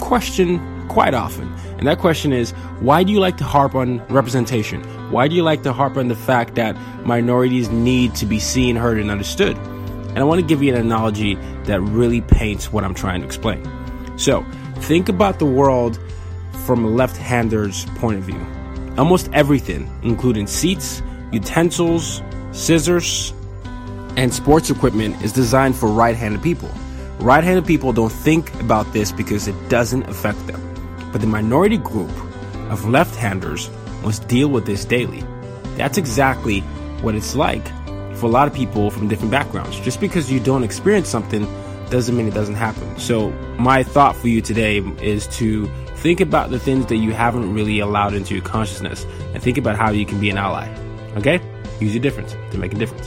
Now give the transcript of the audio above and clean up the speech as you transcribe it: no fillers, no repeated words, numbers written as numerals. question quite often. And that question is, why do you like to harp on representation? Why do you like to harp on the fact that minorities need to be seen, heard, and understood? And I want to give you an analogy that really paints what I'm trying to explain. So think about the world from a left-hander's point of view. Almost everything, including seats, utensils, scissors, and sports equipment, is designed for right-handed people. Right-handed people don't think about this because it doesn't affect them. But the minority group of left-handers must deal with this daily. That's exactly what it's like for a lot of people from different backgrounds. Just because you don't experience something doesn't mean it doesn't happen. So my thought for you today is to think about the things that you haven't really allowed into your consciousness and think about how you can be an ally. Okay? Use your difference to make a difference.